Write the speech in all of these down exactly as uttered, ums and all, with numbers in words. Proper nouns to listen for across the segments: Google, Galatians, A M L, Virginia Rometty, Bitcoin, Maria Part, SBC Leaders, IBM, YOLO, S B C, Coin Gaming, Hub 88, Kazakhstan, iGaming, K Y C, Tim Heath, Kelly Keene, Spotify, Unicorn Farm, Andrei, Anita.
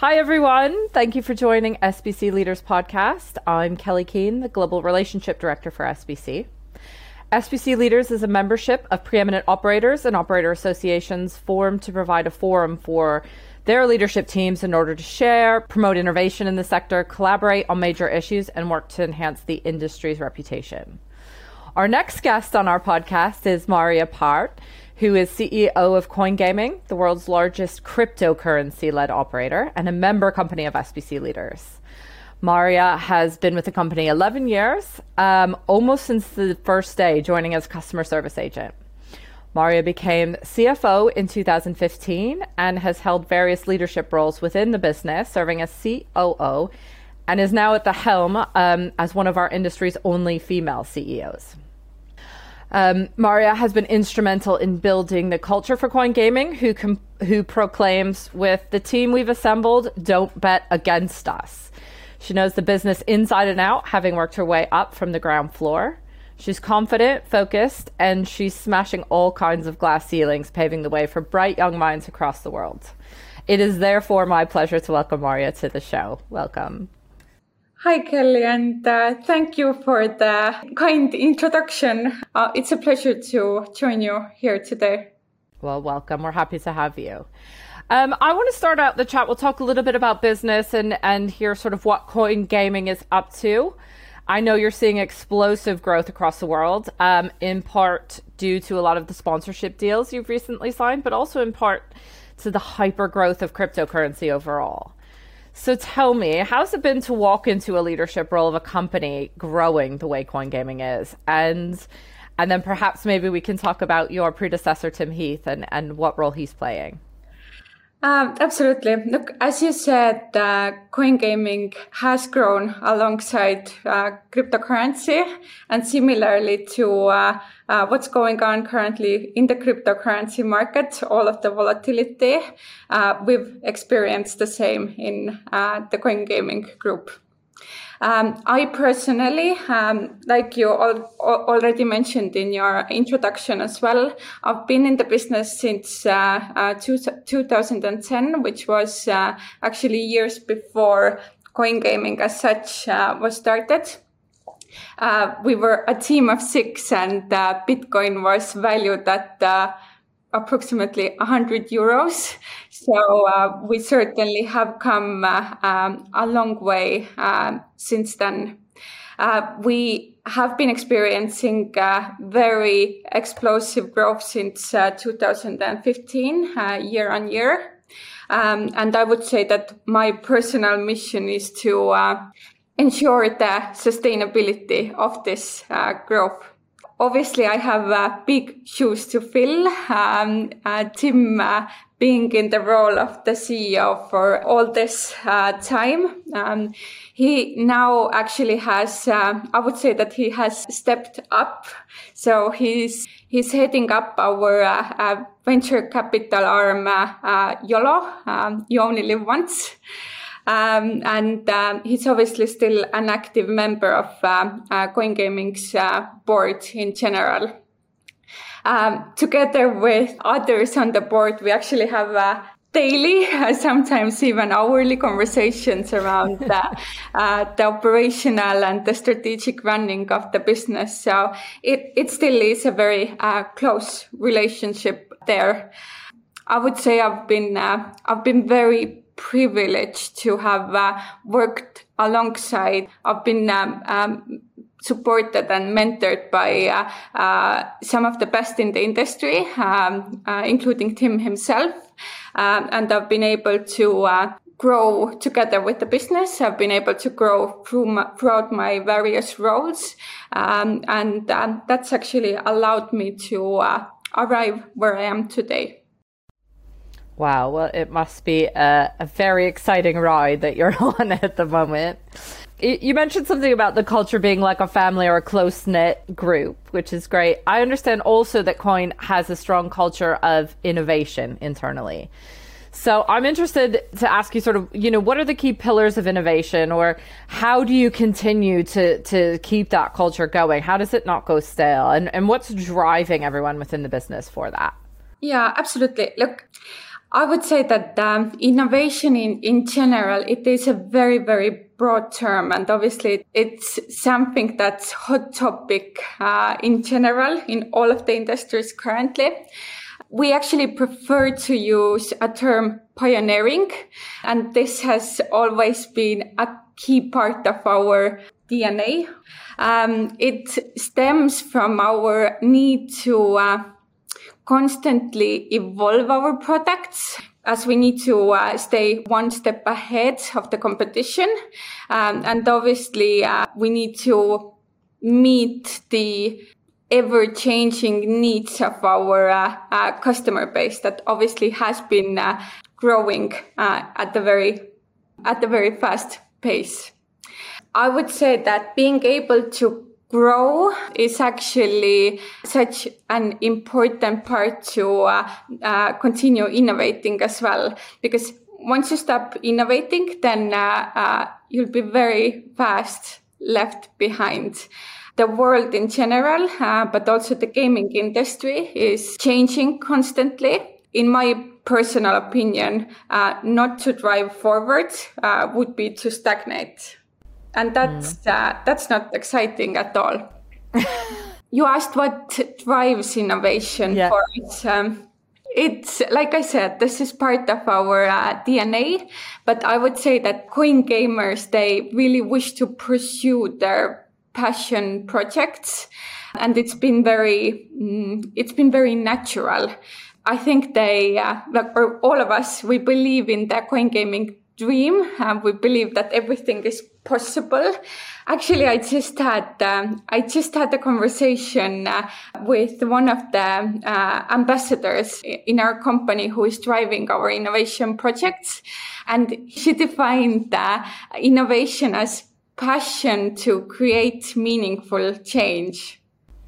Hi everyone, thank you for joining S B C Leaders podcast. I'm Kelly Keene, the Global Relationship Director for S B C. S B C Leaders is a membership of preeminent operators and operator associations formed to provide a forum for their leadership teams in order to share, promote innovation in the sector, collaborate on major issues, and work to enhance the industry's reputation. Our next guest on our podcast is Maria Part, who is C E O of Coin Gaming, the world's largest cryptocurrency-led operator and a member company of S B C Leaders. Maria has been with the company eleven years, um, almost since the first day, joining as customer service agent. Maria became C F O in two thousand fifteen and has held various leadership roles within the business, serving as C O O, and is now at the helm um, as one of our industry's only female C E Os. Um, Maria has been instrumental in building the culture for Coin Gaming, who, com- who proclaims, "With the team we've assembled, don't bet against us." She knows the business inside and out, having worked her way up from the ground floor. She's confident, focused, and she's smashing all kinds of glass ceilings, paving the way for bright young minds across the world. It is therefore my pleasure to welcome Maria to the show. Welcome. Hi, Kelly, and uh, thank you for the kind introduction. Uh, it's a pleasure to join you here today. Well, welcome. We're happy to have you. Um, I want to start out the chat. We'll talk a little bit about business and, and hear sort of what Coin Gaming is up to. I know you're seeing explosive growth across the world, um, in part due to a lot of the sponsorship deals you've recently signed, but also in part to the hyper growth of cryptocurrency overall. So tell me, how's it been to walk into a leadership role of a company growing the way Coin Gaming is? And and then perhaps maybe we can talk about your predecessor, Tim Heath, and, and what role he's playing. Um, absolutely. Look, as you said, uh, Coin Gaming has grown alongside uh, cryptocurrency, and similarly to uh, uh, what's going on currently in the cryptocurrency market, all of the volatility, uh, we've experienced the same in uh, the Coin Gaming group. Um, I personally, um, like you all, all already mentioned in your introduction as well, I've been in the business since uh, uh, two, two thousand ten, which was uh, actually years before Coin Gaming as such uh, was started. Uh, we were a team of six, and uh, Bitcoin was valued at uh, approximately one hundred euros. So uh, we certainly have come uh, um, a long way uh, since then. Uh, we have been experiencing uh, very explosive growth since uh, two thousand fifteen, uh, year on year. Um, and I would say that my personal mission is to uh, ensure the sustainability of this uh, growth. Obviously, I have uh, big shoes to fill. Um, uh, Tim uh, being in the role of the C E O for all this uh, time. Um, he now actually has, uh, I would say that he has stepped up. So he's he's heading up our uh, uh, venture capital arm, uh, uh, YOLO, um, You Only Live Once. Um, and um, he's obviously still an active member of uh, uh, Coin Gaming's uh, board in general. Um, together with others on the board, we actually have uh, daily, uh, sometimes even hourly conversations around uh, uh, the operational and the strategic running of the business. So it, it still is a very uh, close relationship there. I would say I've been uh, I've been very privileged to have uh, worked alongside. I've been um, um, supported and mentored by uh, uh, some of the best in the industry, um, uh, including Tim himself. Um, and I've been able to uh, grow together with the business. I've been able to grow through my, throughout my various roles. Um, and um, that's actually allowed me to uh, arrive where I am today. Wow, well, it must be a, a very exciting ride that you're on at the moment. You mentioned something about the culture being like a family or a close-knit group, which is great. I understand also that Coin has a strong culture of innovation internally. So I'm interested to ask you sort of, you know, what are the key pillars of innovation, or how do you continue to to keep that culture going? How does it not go stale? And, and what's driving everyone within the business for that? Yeah, absolutely. Look, I would say that um, innovation in, in general, it is a very, very broad term. And obviously, it's something that's hot topic uh, in general in all of the industries currently. We actually prefer to use a term pioneering, and this has always been a key part of our D N A. Um, it stems from our need to uh, constantly evolve our products, as we need to uh, stay one step ahead of the competition. Um, and obviously, uh, we need to meet the ever-changing needs of our uh, uh, customer base that obviously has been uh, growing uh, at the very at the very fast pace. I would say that being able to grow is actually such an important part to uh, uh, continue innovating as well, because once you stop innovating, then uh, uh, you'll be very fast left behind. The world in general, uh, but also the gaming industry, is changing constantly. In my personal opinion, uh, not to drive forward uh, would be to stagnate. And that's, mm. uh, that's not exciting at all. You asked what drives innovation yeah. for us. Um, it's, like I said, this is part of our uh, D N A, but I would say that coin gamers, they really wish to pursue their passion projects, and it's been very it's been very natural. I think they uh, like all of us, we believe in the coin gaming dream, and we believe that everything is possible. Actually, I just had um, I just had a conversation uh, with one of the uh, ambassadors in our company who is driving our innovation projects, and she defined uh, innovation as passion to create meaningful change.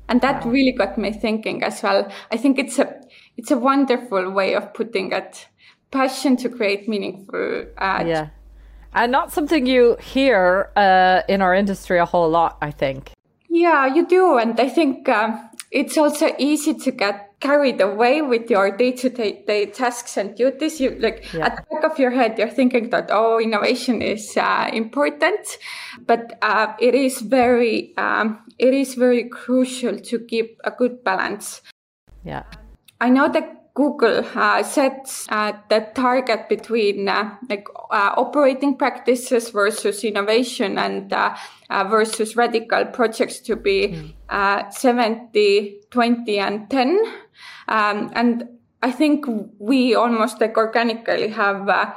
And that really got me thinking as well. I think it's a it's a wonderful way of putting it. Passion to create meaningful uh, yeah and not something you hear uh in our industry a whole lot, I think. Yeah, you do. And I think um, it's also easy to get carried away with your day-to-day day tasks and duties. You like yeah. at the back of your head, you're thinking that, oh, innovation is uh, important, but uh, it is very, um, it is very crucial to keep a good balance. Yeah, I know that Google uh, sets uh, the target between uh, like uh, operating practices versus innovation and uh, uh, versus radical projects to be mm. uh, seventy, twenty, and ten. Um, and I think we almost like organically have uh,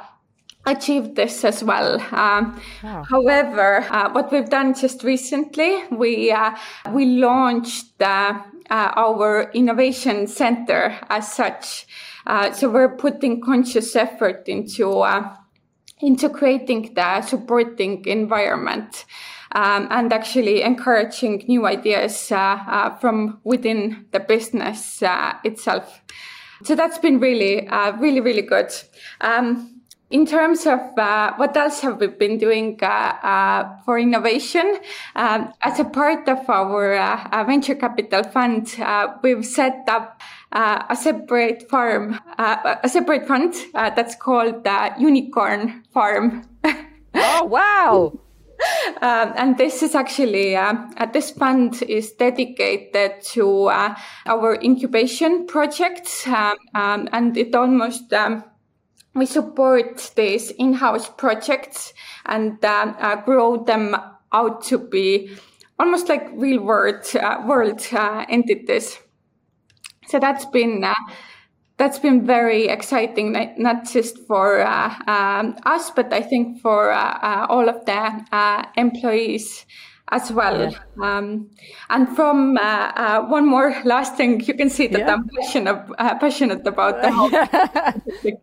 achieved this as well. Um, wow. However, uh, what we've done just recently, we uh, we launched uh, uh, our innovation center as such. Uh, so we're putting conscious effort into uh, into creating the supporting environment. Um, and actually encouraging new ideas uh, uh, from within the business uh, itself. So that's been really, uh, really, really good. Um, in terms of uh, what else have we been doing uh, uh, for innovation, um, as a part of our uh, venture capital fund, uh, we've set up uh, a separate farm, uh, a separate fund uh, that's called uh, Unicorn Farm. Oh, wow. Um, and this is actually, uh, this fund is dedicated to uh, our incubation projects, um, um, and it almost, um, we support these in-house projects and uh, uh, grow them out to be almost like real world, uh, world uh, entities. So that's been... Uh, That's been very exciting, not just for uh, um, us, but I think for uh, uh, all of the uh, employees as well. Yeah. Um, and from uh, uh, one more last thing, you can see that yeah. I'm passionate, uh, passionate about the whole thing.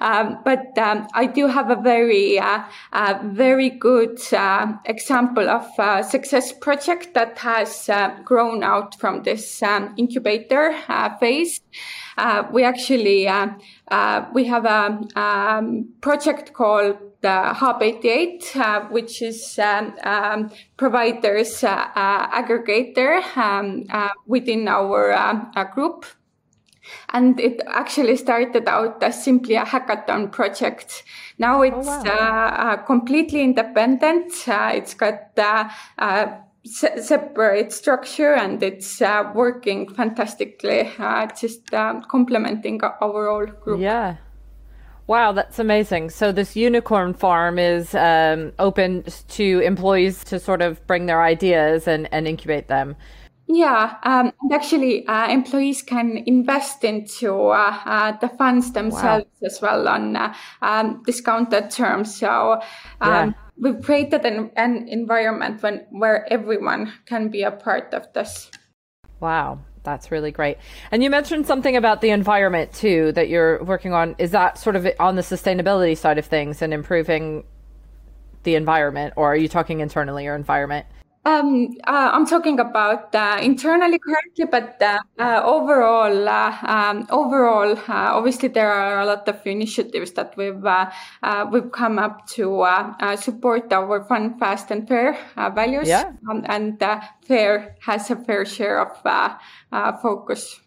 Um, but um, I do have a very, uh, uh, very good uh, example of a success project that has uh, grown out from this um, incubator uh, phase. Uh, we actually uh, Uh, we have a um, project called the Hub eighty-eight, uh, which is um, um, providers uh, uh, aggregator um, uh, within our uh, uh, group. And it actually started out as simply a hackathon project. Now it's oh, wow. uh, uh, completely independent. Uh, it's got uh, uh, se- separate structure, and it's uh, working fantastically, uh, just um, complementing our whole group. Yeah. Wow, that's amazing. So this Unicorn Farm is um, open to employees to sort of bring their ideas and, and incubate them. Yeah, um, and actually, uh, employees can invest into uh, uh, the funds themselves wow. as well on uh, um, discounted terms. So um, yeah. we've created an, an environment when where everyone can be a part of this. Wow, that's really great. And you mentioned something about the environment too that you're working on. Is that sort of on the sustainability side of things and improving the environment, or are you talking internally or environment? Um, uh, I'm talking about uh, internally currently, but uh, uh, overall, uh, um, overall, uh, obviously there are a lot of initiatives that we've uh, uh, we've come up to uh, uh, support our fun, fast, and fair uh, values, yeah. um, and uh, fair has a fair share of uh, uh, focus.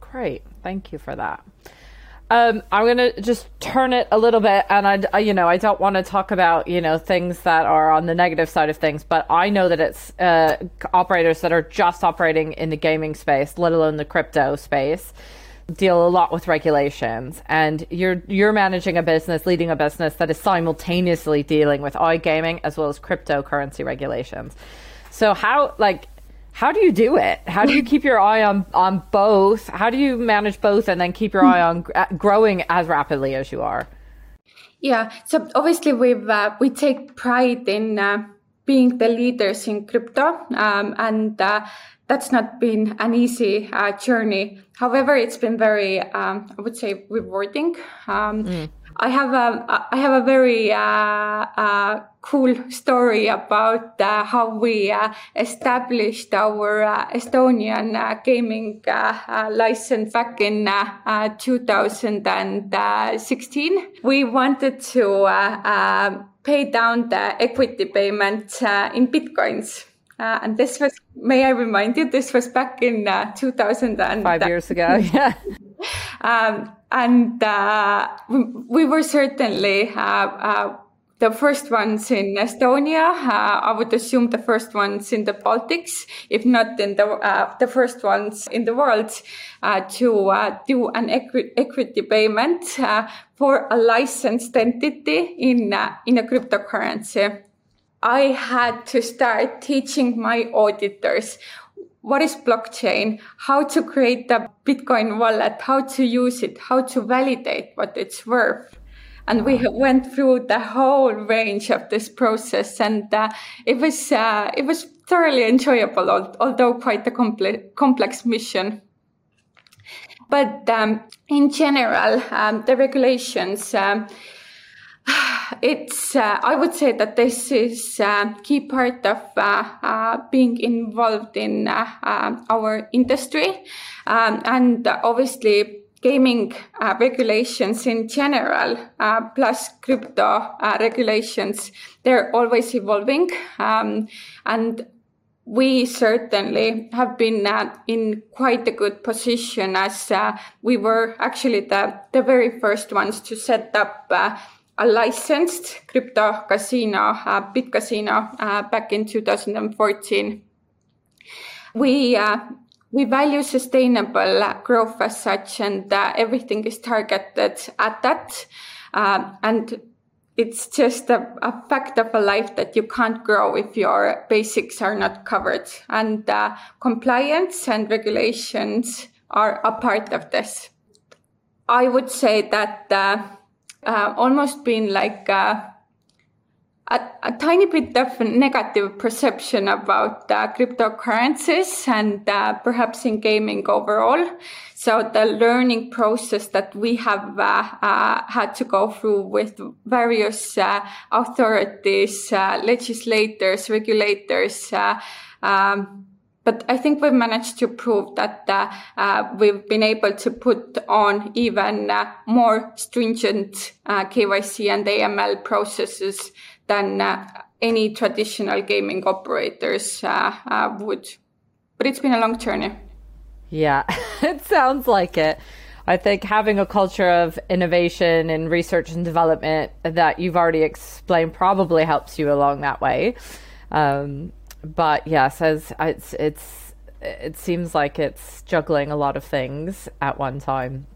Great, thank you for that. Um, I'm going to just turn it a little bit, and I, I you know, I don't want to talk about, you know, things that are on the negative side of things, but I know that it's uh, operators that are just operating in the gaming space, let alone the crypto space, deal a lot with regulations. And you're you're managing a business, leading a business that is simultaneously dealing with iGaming as well as cryptocurrency regulations. So how, like, How do you do it? How do you keep your eye on, on both? How do you manage both and then keep your eye on g- growing as rapidly as you are? Yeah, so obviously we've uh, we take pride in uh, being the leaders in crypto, um, and uh, that's not been an easy uh, journey. However, it's been very, um, I would say, rewarding. Um, mm. I have a I have a very uh, uh, cool story about uh, how we uh, established our uh, Estonian uh, gaming uh, uh, license back in uh, uh, two thousand sixteen. We wanted to uh, uh, pay down the equity payment uh, in bitcoins. Uh, and this was, may I remind you, this was back in uh, two thousand five Five years ago, yeah. um, and uh, we, we were certainly uh, uh, the first ones in Estonia. Uh, I would assume the first ones in the Baltics, if not in the uh, the first ones in the world, uh, to uh, do an equi- equity payment uh, for a licensed entity in uh, in a cryptocurrency. I had to start teaching my auditors what is blockchain, how to create a Bitcoin wallet, how to use it, how to validate what it's worth. And we went through the whole range of this process, and uh, it was uh, it was thoroughly enjoyable, although quite a compl- complex mission. But um, in general, um, the regulations. Um, It's. Uh, I would say that this is a key part of uh, uh, being involved in uh, uh, our industry, um, and obviously gaming uh, regulations in general, uh, plus crypto uh, regulations. They're always evolving, um, and we certainly have been uh, in quite a good position as uh, we were actually the the very first ones to set up Uh, a licensed crypto casino, uh, big casino, uh, back in two thousand fourteen. We uh, we value sustainable growth as such, and uh, everything is targeted at that. Uh, and it's just a, a fact of a life that you can't grow if your basics are not covered. And uh, compliance and regulations are a part of this. I would say that Uh, Uh, almost been like uh, a, a tiny bit of negative perception about uh, cryptocurrencies and uh, perhaps in gaming overall. So the learning process that we have uh, uh, had to go through with various uh, authorities, uh, legislators, regulators, uh, um, But I think we've managed to prove that uh, uh, we've been able to put on even uh, more stringent uh, K Y C and A M L processes than uh, any traditional gaming operators uh, uh, would. But it's been a long journey. Yeah, it sounds like it. I think having a culture of innovation and research and development that you've already explained probably helps you along that way. Um, but yes, as it's, it's, it seems like it's juggling a lot of things at one time.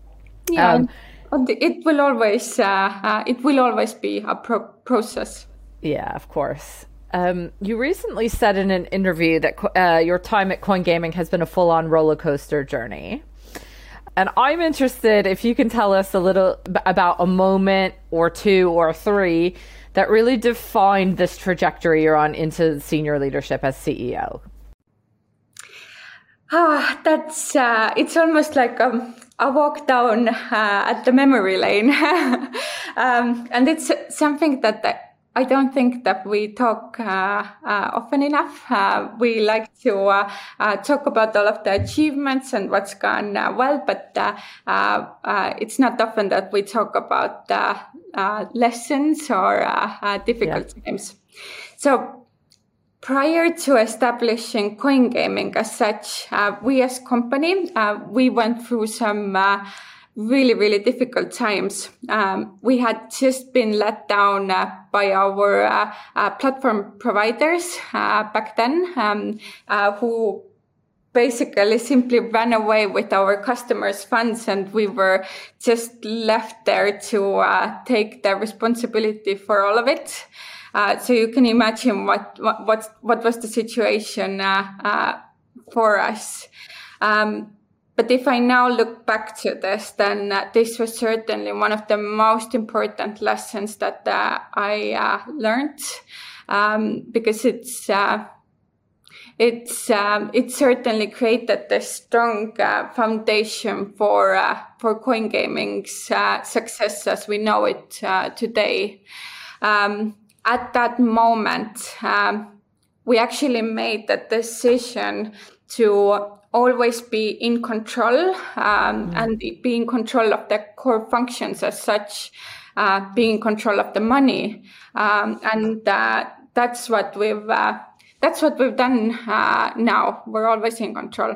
Yeah, um, and it will always uh, uh, it will always be a pro process. Yeah, of course. Um, you recently said in an interview that uh, your time at Coin Gaming has been a full-on roller coaster journey. And I'm interested if you can tell us a little about a moment or two or three that really defined this trajectory you're on into senior leadership as C E O. Ah, oh, that's uh, it's almost like a, a walk down uh, at the memory lane, um, and it's something that. I I don't think that we talk uh, uh, often enough. Uh, we like to uh, uh, talk about all of the achievements and what's gone uh, well, but uh, uh, uh, it's not often that we talk about uh, uh, lessons or uh, uh, difficult yeah. times. So prior to establishing Coin Gaming as such, uh, we as company, uh, we went through some uh, really, really difficult times. Um, we had just been let down uh, by our uh, uh, platform providers uh, back then, um, uh, who basically simply ran away with our customers' funds, and we were just left there to uh, take the responsibility for all of it. Uh, so you can imagine what what what, what was the situation uh, uh, for us. Um, But if I now look back to this, then uh, this was certainly one of the most important lessons that uh, I uh, learned, um, because it's uh, it's um, it certainly created a strong uh, foundation for uh, for Coin Gaming's uh, success as we know it uh, today. Um, at that moment, um, we actually made the decision to always be in control um, mm. and be in control of the core functions as such, uh, be in control of the money. Um, and uh, that's what we've uh, that's what we've done uh, now. We're always in control.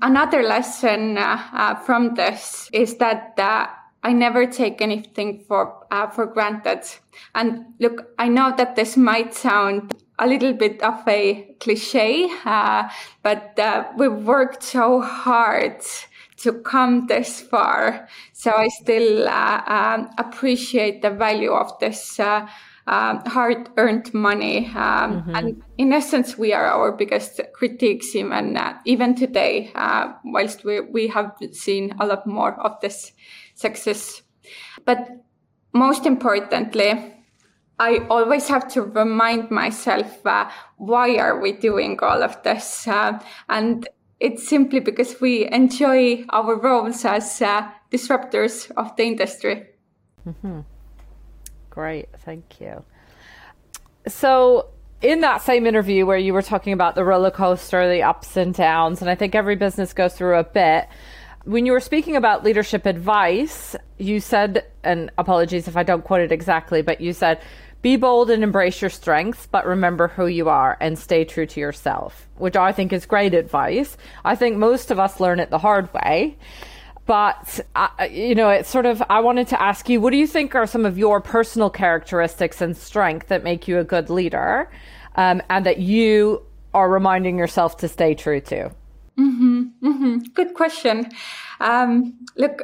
Another lesson uh, uh, from this is that uh, I never take anything for uh, for granted. And look, I know that this might sound a little bit of a cliche, uh, but uh, we've worked so hard to come this far. So I still uh, um, appreciate the value of this uh, um, hard-earned money. Um, mm-hmm. And in essence, we are our biggest critics, even uh, even today, uh, whilst we, we have seen a lot more of this success. But most importantly, I always have to remind myself, uh, why are we doing all of this? Uh, and it's simply because we enjoy our roles as uh, disruptors of the industry. Mm-hmm. Great, thank you. So in that same interview where you were talking about the roller coaster, the ups and downs, and I think every business goes through a bit, when you were speaking about leadership advice, you said, and apologies if I don't quote it exactly, but you said, be bold and embrace your strengths, but remember who you are and stay true to yourself, which I think is great advice. I think most of us learn it the hard way. But, I, you know, it's sort of, I wanted to ask you, what do you think are some of your personal characteristics and strength that make you a good leader, um, and that you are reminding yourself to stay true to? Mm-hmm, mm-hmm. Good question. Um, look,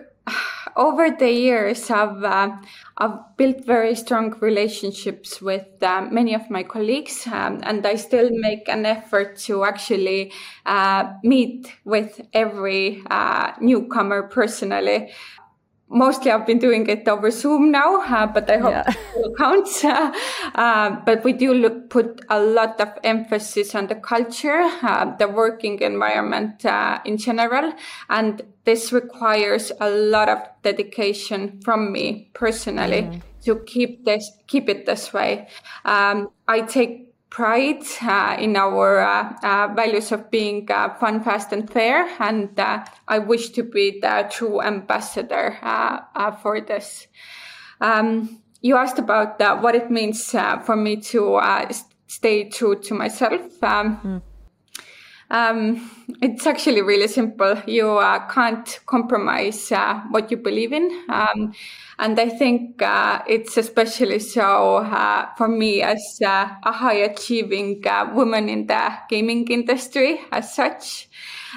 over the years, I've, uh, I've built very strong relationships with uh, many of my colleagues, um, and I still make an effort to actually uh, meet with every uh, newcomer personally. Mostly I've been doing it over Zoom now, uh, but I hope yeah. it counts. uh, but we do look, put a lot of emphasis on the culture, uh, the working environment uh, in general. And this requires a lot of dedication from me personally mm. to keep this, keep it this way. Um, I take pride uh, in our uh, uh, values of being uh, fun, fast, and fair. And uh, I wish to be the true ambassador uh, uh, for this. Um, you asked about uh, what it means uh, for me to uh, stay true to myself. Um, mm. Um, it's actually really simple. You uh, can't compromise uh, what you believe in. Um, and I think uh, it's especially so uh, for me as uh, a high-achieving uh, woman in the gaming industry as such.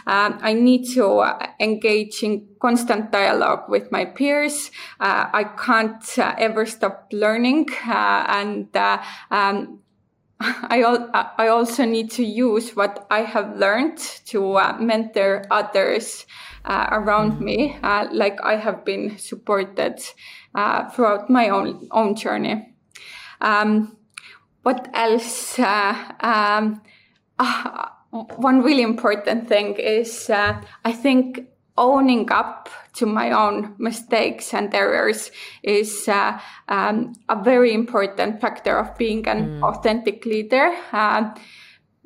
Um, I need to uh, engage in constant dialogue with my peers. Uh, I can't uh, ever stop learning uh, and uh, um I, al- I also need to use what I have learned to uh, mentor others uh, around me, uh, like I have been supported uh, throughout my own own journey. Um, what else? Uh, um, uh, one really important thing is uh, I think owning up to my own mistakes and errors is uh, um, a very important factor of being an mm. authentic leader, uh,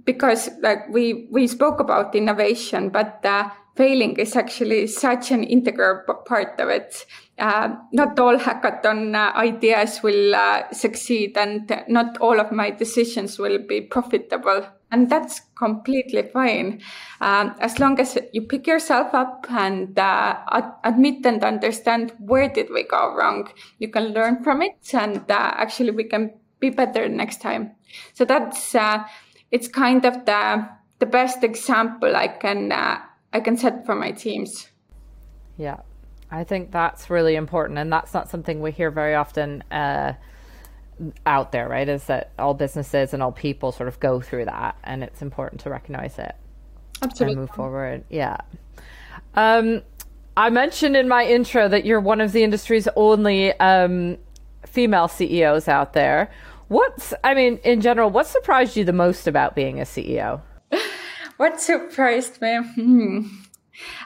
because like we we spoke about innovation, but uh, failing is actually such an integral part of it. Uh, not all hackathon uh, ideas will uh, succeed, and not all of my decisions will be profitable. And that's completely fine. Um, as long as you pick yourself up and uh, ad- admit and understand where did we go wrong, you can learn from it, and uh, actually we can be better next time. So that's uh, it's kind of the the best example I can uh, I can set for my teams. Yeah, I think that's really important, and that's not something we hear very often. Uh... out there, right? Is that all businesses and all people sort of go through that, and it's important to recognize it. Absolutely. And move forward. Yeah. Um, I mentioned in my intro that you're one of the industry's only um, female C E Os out there. What's, I mean, in general, what surprised you the most about being a C E O? What surprised me? Hmm.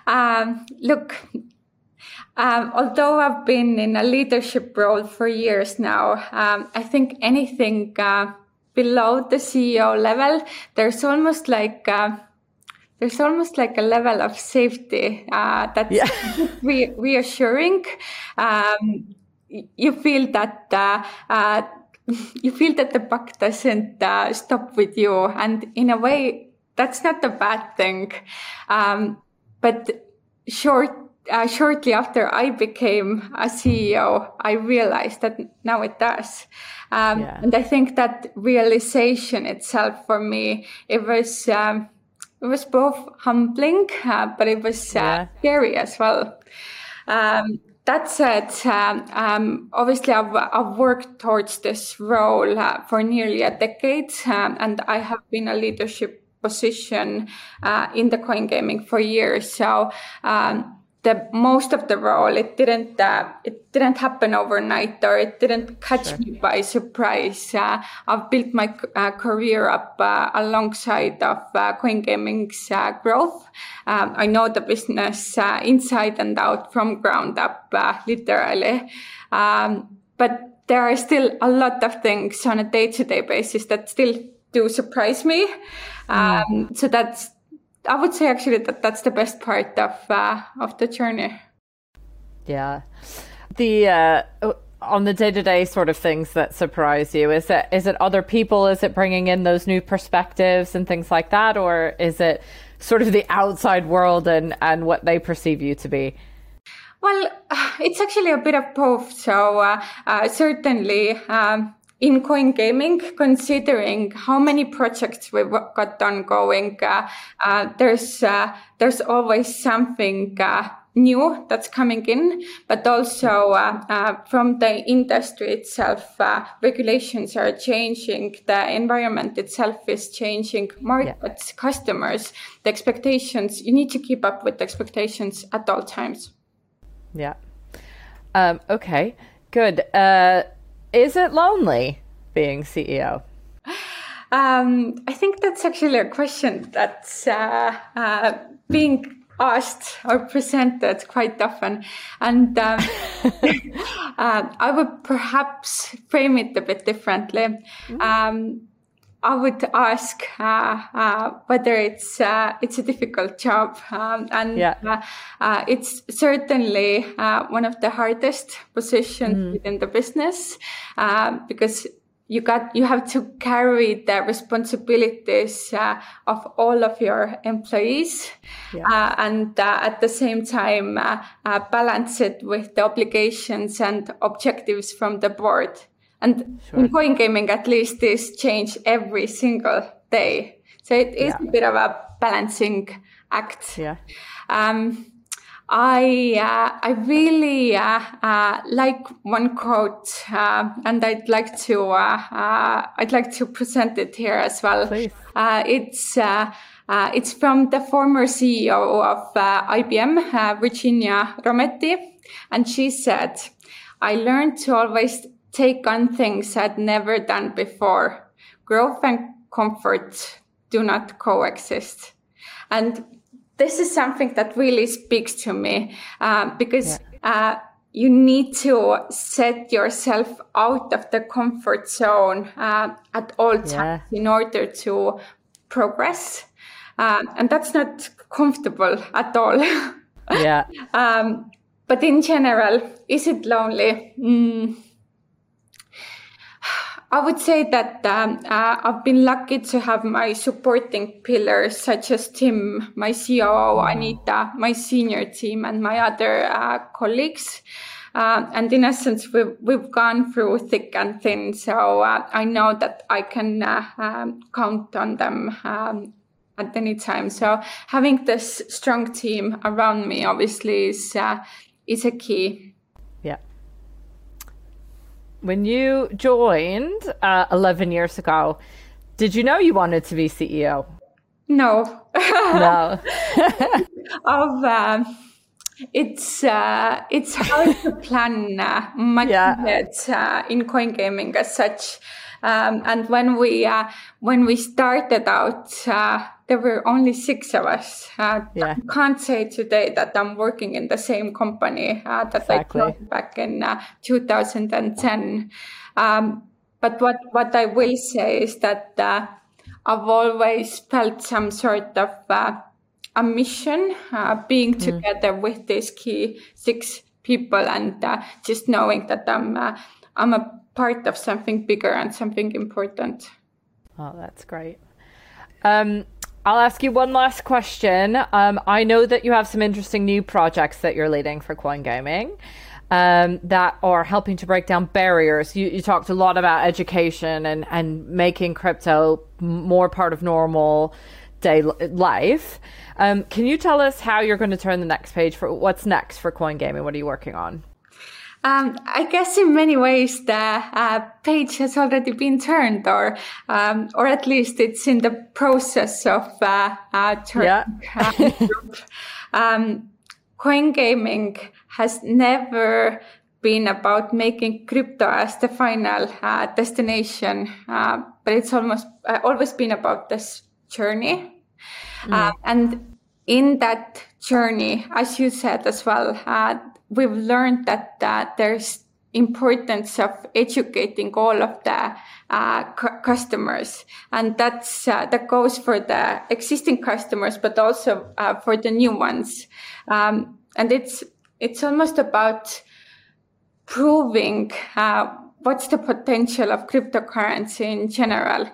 Um, look, Um, although I've been in a leadership role for years now, um, I think anything uh, below the C E O level, there's almost like uh, there's almost like a level of safety uh, that's yeah. re- reassuring. Um, you feel that uh, uh, you feel that the buck doesn't uh, stop with you, and in a way, that's not a bad thing. Um, but short. Uh, shortly after I became a C E O, I realized that now it does. Um, yeah. And I think that realization itself for me, it was um, it was both humbling, uh, but it was uh, yeah. scary as well. Um, that said, um, um, obviously I've, I've worked towards this role uh, for nearly a decade, um, and I have been a leadership position uh, in the coin gaming for years. So um, the most of the role, it didn't uh, it didn't happen overnight, or it didn't catch sure. me by surprise. Uh, I've built my uh, career up uh, alongside of uh, Coin Gaming's uh, growth. Um, I know the business uh, inside and out from ground up, uh, literally. Um, but there are still a lot of things on a day-to-day basis that still do surprise me. Um, mm. So that's, I would say actually that that's the best part of uh, of the journey. Yeah, the uh, on the day to day sort of things that surprise you, is it is it other people? Is it bringing in those new perspectives and things like that, or is it sort of the outside world and, and what they perceive you to be? Well, it's actually a bit of both. So uh, uh, certainly. Um, In Coin Gaming, considering how many projects we've got ongoing, uh, uh, there's uh, there's always something uh, new that's coming in. But also uh, uh, from the industry itself, uh, regulations are changing. The environment itself is changing. Markets, yeah. customers, the expectations. You need to keep up with the expectations at all times. Yeah. Um, okay. Good. Uh, Is it lonely being C E O? Um, I think that's actually a question that's uh, uh, being asked or presented quite often. And um, uh, I would perhaps frame it a bit differently. Um, I would ask uh, uh, whether it's uh, it's a difficult job, um, and yeah. uh, uh, it's certainly uh, one of the hardest positions mm. within the business, uh, because you got you have to carry the responsibilities uh, of all of your employees, yeah. uh, and uh, at the same time uh, uh, balance it with the obligations and objectives from the board. And sure. in Coin Gaming, at least, this change every single day. So it is yeah. a bit of a balancing act. Yeah. Um, I uh, I really uh, uh, like one quote, uh, and I'd like to uh, uh, I'd like to present it here as well. Please. Uh, it's uh, uh, it's from the former C E O of uh, I B M, uh, Virginia Rometty, and she said, "I learned to always take on things I'd never done before. Growth and comfort do not coexist." And this is something that really speaks to me, uh, because yeah. uh, you need to set yourself out of the comfort zone uh, at all times yeah. in order to progress. Uh, and that's not comfortable at all. yeah. Um, but in general, is it lonely? Mm. I would say that um, uh, I've been lucky to have my supporting pillars, such as Tim, my C O O, Anita, my senior team, and my other uh, colleagues. Uh, and in essence, we've, we've gone through thick and thin. So uh, I know that I can uh, um, count on them um, at any time. So having this strong team around me, obviously, is, uh, is a key. When you joined uh, eleven years ago, did you know you wanted to be C E O? No. No. of, uh, it's uh, it's hard to plan uh, much yeah. ahead, uh, in Coin Gaming as such. Um, and when we uh, when we started out, uh, there were only six of us. Uh, yeah. I can't say today that I'm working in the same company uh, that exactly. I joined back in uh, two thousand ten. Um, but what, what I will say is that uh, I've always felt some sort of uh, a mission, uh, being mm. together with these key six people, and uh, just knowing that I'm uh, I'm a part of something bigger and something important. Oh, that's great. Um, I'll ask you one last question. Um, I know that you have some interesting new projects that you're leading for Coin Gaming um, that are helping to break down barriers. You, you talked a lot about education and, and making crypto more part of normal day life. Um, can you tell us how you're going to turn the next page for what's next for Coin Gaming? What are you working on? Um, I guess in many ways the uh, page has already been turned, or um, or at least it's in the process of uh, uh, turning. Yeah. um, Coin Gaming has never been about making crypto as the final uh, destination, uh, but it's almost uh, always been about this journey, mm. uh, and in that journey, as you said as well. Uh, We've learned that uh, there's importance of educating all of the uh, cu- customers, and that's uh, that goes for the existing customers, but also uh, for the new ones. Um, and it's it's almost about proving uh, what's the potential of cryptocurrency in general.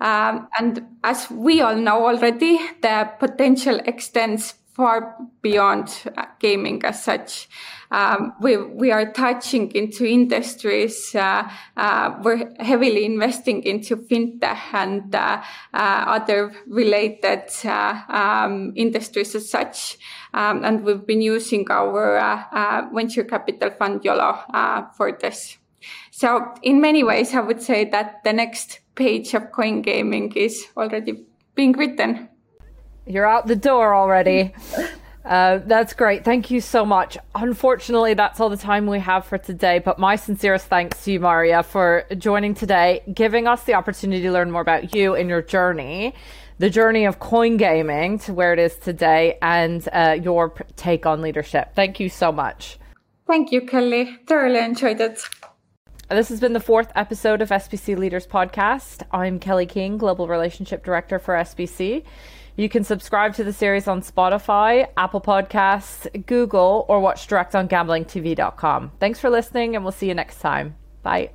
Um, and as we all know already, the potential extends far beyond uh, gaming as such. Um, we we are touching into industries. Uh, uh, we're heavily investing into fintech and uh, uh, other related uh, um, industries as such. Um, and we've been using our uh, uh, venture capital fund YOLO uh, for this. So in many ways, I would say that the next page of Coin Gaming is already being written. You're out the door already. Uh, that's great. Thank you so much. Unfortunately, that's all the time we have for today. But my sincerest thanks to you, Maria, for joining today, giving us the opportunity to learn more about you and your journey, the journey of Coin Gaming to where it is today, and uh, your take on leadership. Thank you so much. Thank you, Kelly. Thoroughly enjoyed it. This has been the fourth episode of S B C Leaders Podcast. I'm Kelly Keene, Global Relationship Director for S B C. You can subscribe to the series on Spotify, Apple Podcasts, Google, or watch direct on gambling T V dot com. Thanks for listening, and we'll see you next time. Bye.